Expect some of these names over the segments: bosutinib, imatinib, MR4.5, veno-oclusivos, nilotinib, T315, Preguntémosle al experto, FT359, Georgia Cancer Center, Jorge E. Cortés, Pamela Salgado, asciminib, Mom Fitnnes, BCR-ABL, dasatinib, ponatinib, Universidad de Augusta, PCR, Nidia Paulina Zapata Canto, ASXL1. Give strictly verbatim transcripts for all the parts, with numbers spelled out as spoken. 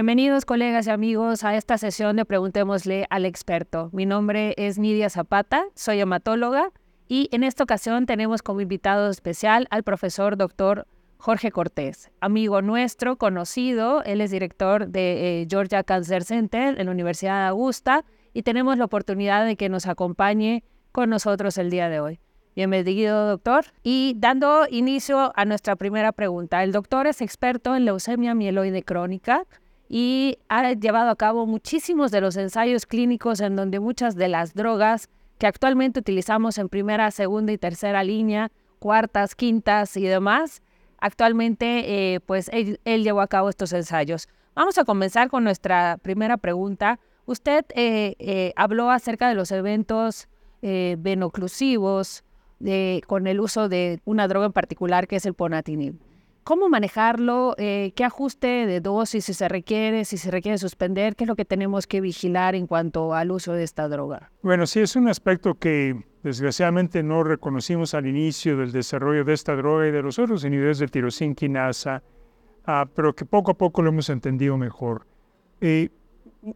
Bienvenidos, colegas y amigos, a esta sesión de Preguntémosle al Experto. Mi nombre es Nidia Zapata, soy hematóloga y en esta ocasión tenemos como invitado especial al profesor doctor Jorge Cortés, amigo nuestro, conocido. Él es director de eh, Georgia Cancer Center en la Universidad de Augusta y tenemos la oportunidad de que nos acompañe con nosotros el día de hoy. Bienvenido, doctor. Y dando inicio a nuestra primera pregunta, el doctor es experto en leucemia mieloide crónica y ha llevado a cabo muchísimos de los ensayos clínicos en donde muchas de las drogas que actualmente utilizamos en primera, segunda y tercera línea, cuartas, quintas y demás, actualmente eh, pues él, él llevó a cabo estos ensayos. Vamos a comenzar con nuestra primera pregunta. Usted eh, eh, habló acerca de los eventos eh, venoclusivos de, con el uso de una droga en particular que es el ponatinib. ¿Cómo manejarlo? Eh, ¿Qué ajuste de dosis si se requiere? ¿Si se requiere suspender? ¿Qué es lo que tenemos que vigilar en cuanto al uso de esta droga? Bueno, sí, es un aspecto que desgraciadamente no reconocimos al inicio del desarrollo de esta droga y de los otros inhibidores de tirosina quinasa, uh, pero que poco a poco lo hemos entendido mejor. Eh,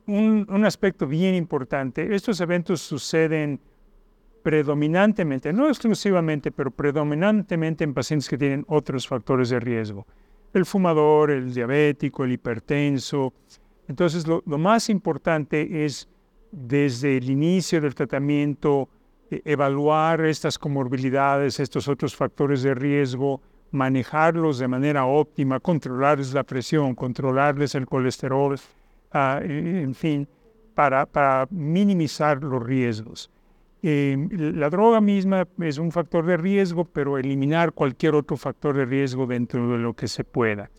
un, un aspecto bien importante, estos eventos suceden predominantemente, no exclusivamente, pero predominantemente en pacientes que tienen otros factores de riesgo. El fumador, el diabético, el hipertenso. Entonces, lo, lo más importante es, desde el inicio del tratamiento, eh, evaluar estas comorbilidades, estos otros factores de riesgo, manejarlos de manera óptima, controlarles la presión, controlarles el colesterol, uh, en fin, para, para minimizar los riesgos. Eh, la droga misma es un factor de riesgo, pero eliminar cualquier otro factor de riesgo dentro de lo que se pueda.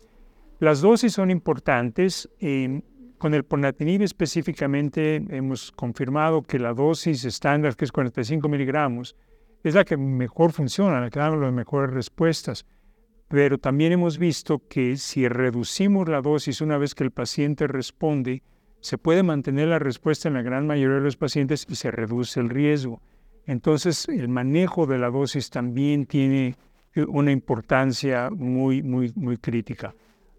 Las dosis son importantes. Eh, con el ponatinib específicamente hemos confirmado que la dosis estándar, que es cuarenta y cinco miligramos, es la que mejor funciona, la que da las mejores respuestas. Pero también hemos visto que si reducimos la dosis una vez que el paciente responde, se puede mantener la respuesta en la gran mayoría de los pacientes y se reduce el riesgo. Entonces, el manejo de la dosis también tiene una importancia muy, muy, muy crítica.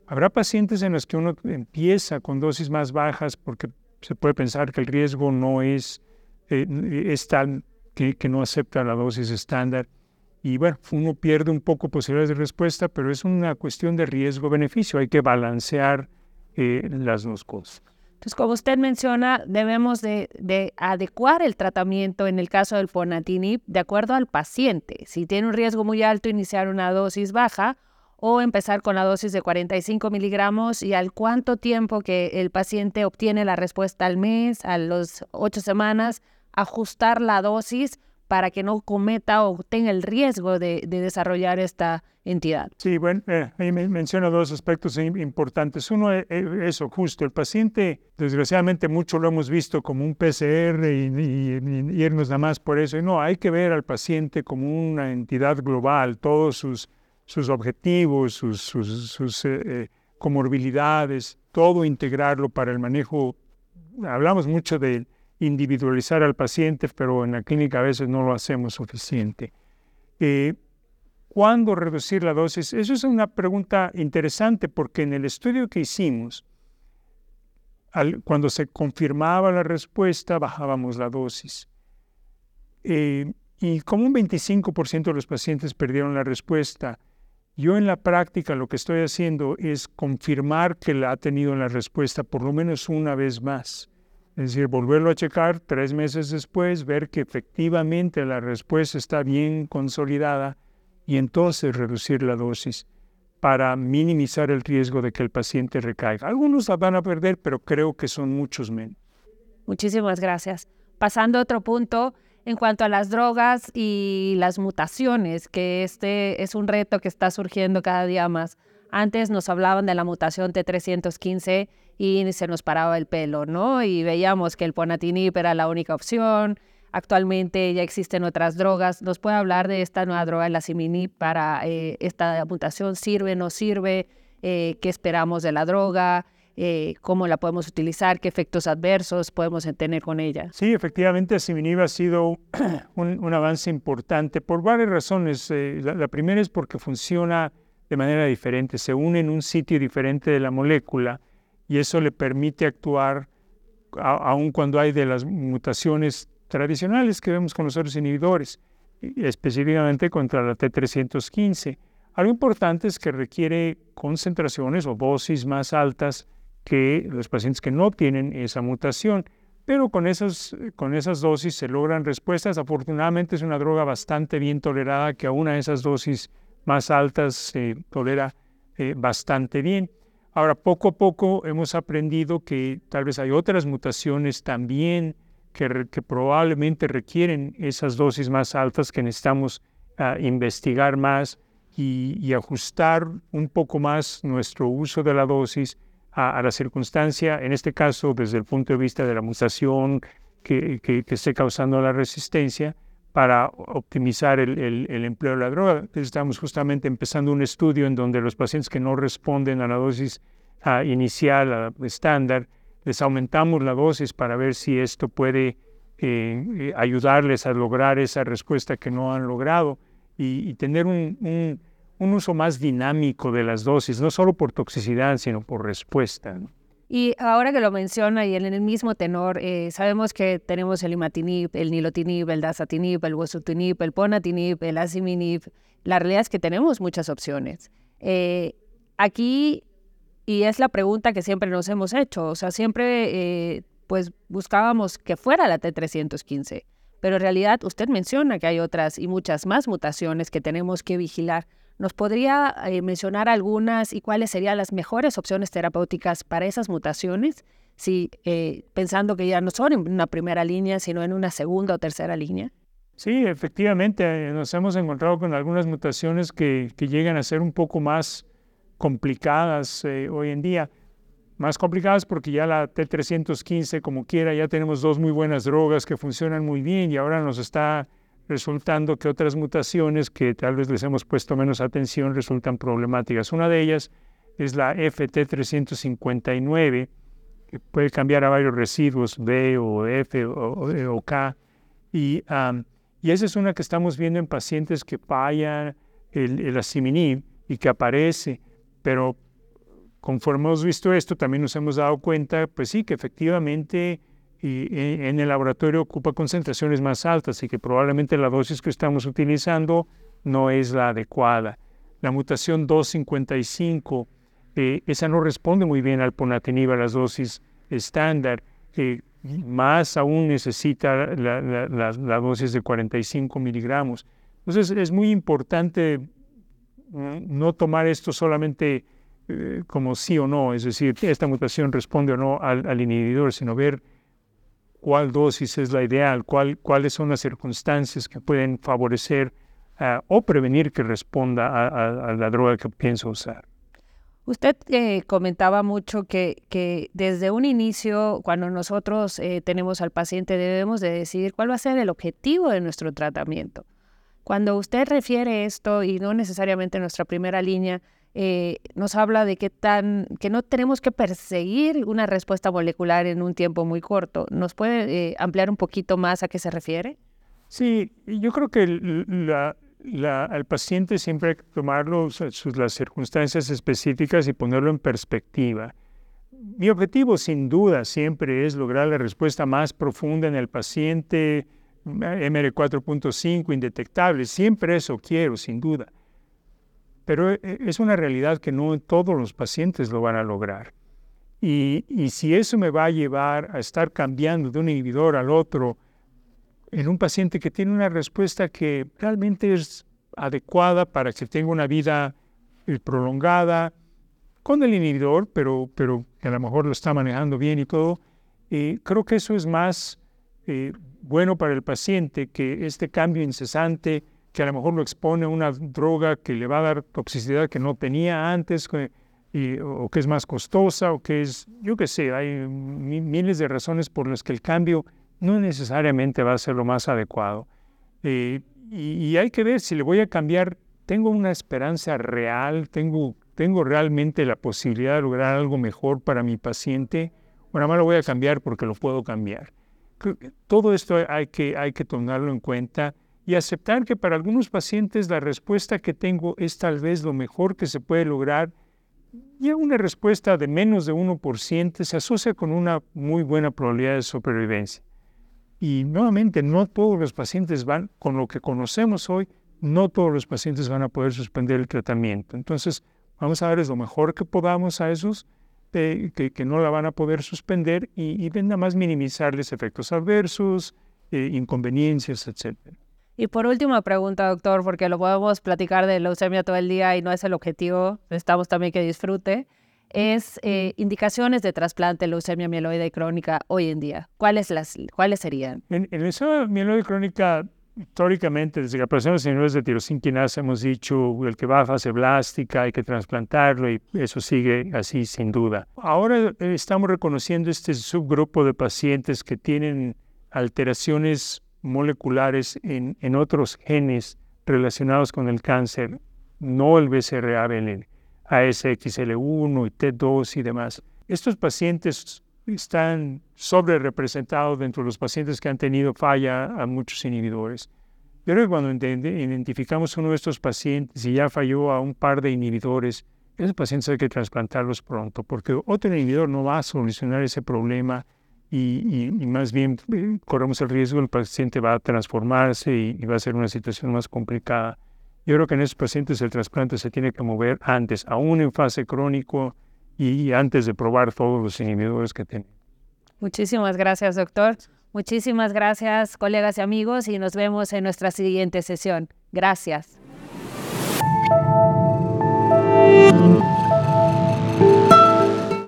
Habrá pacientes en los que uno empieza con dosis más bajas porque se puede pensar que el riesgo no es, eh, es tal que, que no acepta la dosis estándar. Y bueno, uno pierde un poco posibilidades de respuesta, pero es una cuestión de riesgo-beneficio. Hay que balancear eh, las dos cosas. Entonces, como usted menciona, debemos de, de adecuar el tratamiento en el caso del ponatinib de acuerdo al paciente. Si tiene un riesgo muy alto, iniciar una dosis baja o empezar con la dosis de cuarenta y cinco miligramos y al cuánto tiempo que el paciente obtiene la respuesta al mes, a las ocho semanas, ajustar la dosis para que no cometa o tenga el riesgo de, de desarrollar esta entidad. Sí, bueno, eh, ahí me menciono dos aspectos importantes. Uno, eh, eso, justo, el paciente, desgraciadamente mucho lo hemos visto como un P C R y, y, y irnos nada más por eso. Y no, hay que ver al paciente como una entidad global, todos sus, sus objetivos, sus, sus, sus eh, comorbilidades, todo integrarlo para el manejo. Hablamos mucho de individualizar al paciente, pero en la clínica a veces no lo hacemos suficiente. Eh, ¿Cuándo reducir la dosis? Eso es una pregunta interesante porque en el estudio que hicimos, al, cuando se confirmaba la respuesta, bajábamos la dosis. Eh, y como un veinticinco por ciento de los pacientes perdieron la respuesta, yo en la práctica lo que estoy haciendo es confirmar que la ha tenido la respuesta por lo menos una vez más. Es decir, volverlo a checar tres meses después, ver que efectivamente la respuesta está bien consolidada y entonces reducir la dosis para minimizar el riesgo de que el paciente recaiga. Algunos la van a perder, pero creo que son muchos menos. Muchísimas gracias. Pasando a otro punto, en cuanto a las drogas y las mutaciones, que este es un reto que está surgiendo cada día más. Antes nos hablaban de la mutación T trescientos quince y se nos paraba el pelo, ¿no? Y veíamos que el ponatinib era la única opción. Actualmente ya existen otras drogas. ¿Nos puede hablar de esta nueva droga, el asciminib, para eh, esta mutación? ¿Sirve, no sirve? Eh, ¿Qué esperamos de la droga? Eh, ¿Cómo la podemos utilizar? ¿Qué efectos adversos podemos tener con ella? Sí, efectivamente, asciminib ha sido un, un avance importante por varias razones. Eh, la, la primera es porque funciona de manera diferente, se une en un sitio diferente de la molécula y eso le permite actuar a, aun cuando hay de las mutaciones tradicionales que vemos con los otros inhibidores, específicamente contra la T trescientos quince. Algo importante es que requiere concentraciones o dosis más altas que los pacientes que no tienen esa mutación, pero con esas, con esas dosis se logran respuestas. Afortunadamente es una droga bastante bien tolerada que aún a esas dosis más altas se eh, tolera eh, bastante bien. Ahora, poco a poco hemos aprendido que tal vez hay otras mutaciones también que, re, que probablemente requieren esas dosis más altas que necesitamos uh, investigar más y, y ajustar un poco más nuestro uso de la dosis a, a la circunstancia, en este caso desde el punto de vista de la mutación que, que, que esté causando la resistencia, para optimizar el, el, el empleo de la droga. Estamos justamente empezando un estudio en donde los pacientes que no responden a la dosis uh, inicial, a la estándar, les aumentamos la dosis para ver si esto puede eh, ayudarles a lograr esa respuesta que no han logrado y, y tener un, un, un uso más dinámico de las dosis, no solo por toxicidad, sino por respuesta, ¿no? Y ahora que lo menciona y en el mismo tenor, eh, sabemos que tenemos el imatinib, el nilotinib, el dasatinib, el bosutinib, el ponatinib, el asciminib. La realidad es que tenemos muchas opciones. Eh, aquí, y es la pregunta que siempre nos hemos hecho, o sea, siempre eh, pues buscábamos que fuera la T trescientos quince, pero en realidad usted menciona que hay otras y muchas más mutaciones que tenemos que vigilar. ¿Nos podría eh, mencionar algunas y cuáles serían las mejores opciones terapéuticas para esas mutaciones? Si, eh, pensando que ya no son en una primera línea, sino en una segunda o tercera línea. Sí, efectivamente, nos hemos encontrado con algunas mutaciones que, que llegan a ser un poco más complicadas eh, hoy en día. Más complicadas porque ya la T trescientos quince, como quiera, ya tenemos dos muy buenas drogas que funcionan muy bien y ahora nos está resultando que otras mutaciones que tal vez les hemos puesto menos atención resultan problemáticas. Una de ellas es la F T trescientos cincuenta y nueve, que puede cambiar a varios residuos, B o F o, o, o K, y, um, y esa es una que estamos viendo en pacientes que fallan el, el asciminib y que aparece, pero conforme hemos visto esto también nos hemos dado cuenta, pues sí, que efectivamente y en el laboratorio ocupa concentraciones más altas y que probablemente la dosis que estamos utilizando no es la adecuada. La mutación doscientos cincuenta y cinco, eh, esa no responde muy bien al ponatinib a las dosis estándar, eh, más aún necesita la, la, la, la dosis de cuarenta y cinco miligramos. Entonces es muy importante no tomar esto solamente eh, como sí o no, es decir, esta mutación responde o no al, al inhibidor, sino ver cuál dosis es la ideal, cuál, cuáles son las circunstancias que pueden favorecer uh, o prevenir que responda a, a, a la droga que pienso usar. Usted eh, comentaba mucho que, que desde un inicio, cuando nosotros eh, tenemos al paciente, debemos de decidir cuál va a ser el objetivo de nuestro tratamiento. Cuando usted refiere esto, y no necesariamente nuestra primera línea, Eh, nos habla de que, tan, que no tenemos que perseguir una respuesta molecular en un tiempo muy corto. ¿Nos puede eh, ampliar un poquito más a qué se refiere? Sí, yo creo que la, la, al paciente siempre hay que tomarlo sus, las circunstancias específicas y ponerlo en perspectiva. Mi objetivo, sin duda, siempre es lograr la respuesta más profunda en el paciente, M R cuatro punto cinco, indetectable. Siempre eso quiero, sin duda. Pero es una realidad que no todos los pacientes lo van a lograr. Y, y si eso me va a llevar a estar cambiando de un inhibidor al otro en un paciente que tiene una respuesta que realmente es adecuada para que tenga una vida prolongada con el inhibidor, pero, pero a lo mejor lo está manejando bien y todo, eh, creo que eso es más eh, bueno para el paciente que este cambio incesante que a lo mejor lo expone a una droga que le va a dar toxicidad que no tenía antes, y, o que es más costosa, o que es, yo qué sé, hay miles de razones por las que el cambio no necesariamente va a ser lo más adecuado. Eh, y, y hay que ver si le voy a cambiar, tengo una esperanza real, tengo, tengo realmente la posibilidad de lograr algo mejor para mi paciente, o nada más lo voy a cambiar porque lo puedo cambiar. Todo esto hay que, hay que tomarlo en cuenta. Y aceptar que para algunos pacientes la respuesta que tengo es tal vez lo mejor que se puede lograr ya una respuesta de menos de uno por ciento se asocia con una muy buena probabilidad de supervivencia. Y nuevamente, no todos los pacientes van, con lo que conocemos hoy, no todos los pacientes van a poder suspender el tratamiento. Entonces, vamos a darles lo mejor que podamos a esos eh, que, que no la van a poder suspender y, y nada más minimizarles efectos adversos, eh, inconveniencias, etcétera. Y por última pregunta, doctor, porque lo podemos platicar de leucemia todo el día y no es el objetivo, necesitamos también que disfrute, es eh, indicaciones de trasplante leucemia mieloide crónica hoy en día. ¿Cuáles, las, cuáles serían? En, en leucemia mieloide crónica, históricamente, desde la aparición de los inhibidores de tirosinquinasa, hemos dicho el que va a fase blástica hay que trasplantarlo y eso sigue así sin duda. Ahora eh, estamos reconociendo este subgrupo de pacientes que tienen alteraciones moleculares en, en otros genes relacionados con el cáncer, no el B C R A B L, A S X L uno y T dos y demás. Estos pacientes están sobrerepresentados dentro de los pacientes que han tenido falla a muchos inhibidores. Pero cuando identificamos uno de estos pacientes y ya falló a un par de inhibidores, esos pacientes hay que trasplantarlos pronto, porque otro inhibidor no va a solucionar ese problema. Y, y, y más bien eh, corremos el riesgo, el paciente va a transformarse y, y va a ser una situación más complicada. Yo creo que en esos pacientes el trasplante se tiene que mover antes, aún en fase crónico y, y antes de probar todos los inhibidores que tienen. Muchísimas gracias, doctor. Muchísimas gracias, colegas y amigos, y nos vemos en nuestra siguiente sesión. Gracias.